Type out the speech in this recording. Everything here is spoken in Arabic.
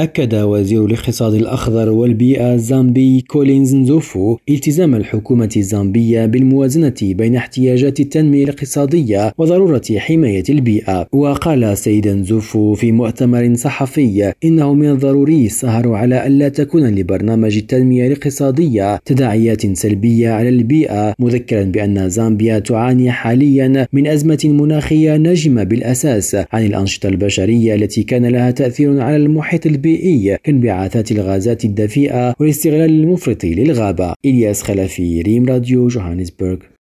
أكد وزير الاقتصاد الأخضر والبيئة الزامبي كولينز نزوفو التزام الحكومة الزامبية بالموازنة بين احتياجات التنمية الاقتصادية وضرورة حماية البيئة. وقال سيد نزوفو في مؤتمر صحفي إنه من الضروري السهر على ألا تكون لبرنامج التنمية الاقتصادية تداعيات سلبية على البيئة، مذكرا بأن زامبيا تعاني حاليا من أزمة مناخية ناجمة بالأساس عن الأنشطة البشرية التي كان لها تأثير على المحيط البيئي كانبعاثات الغازات الدفيئة والاستغلال المفرط للغابة. إلياس خلفي، ريم راديو، جوهانسبرغ.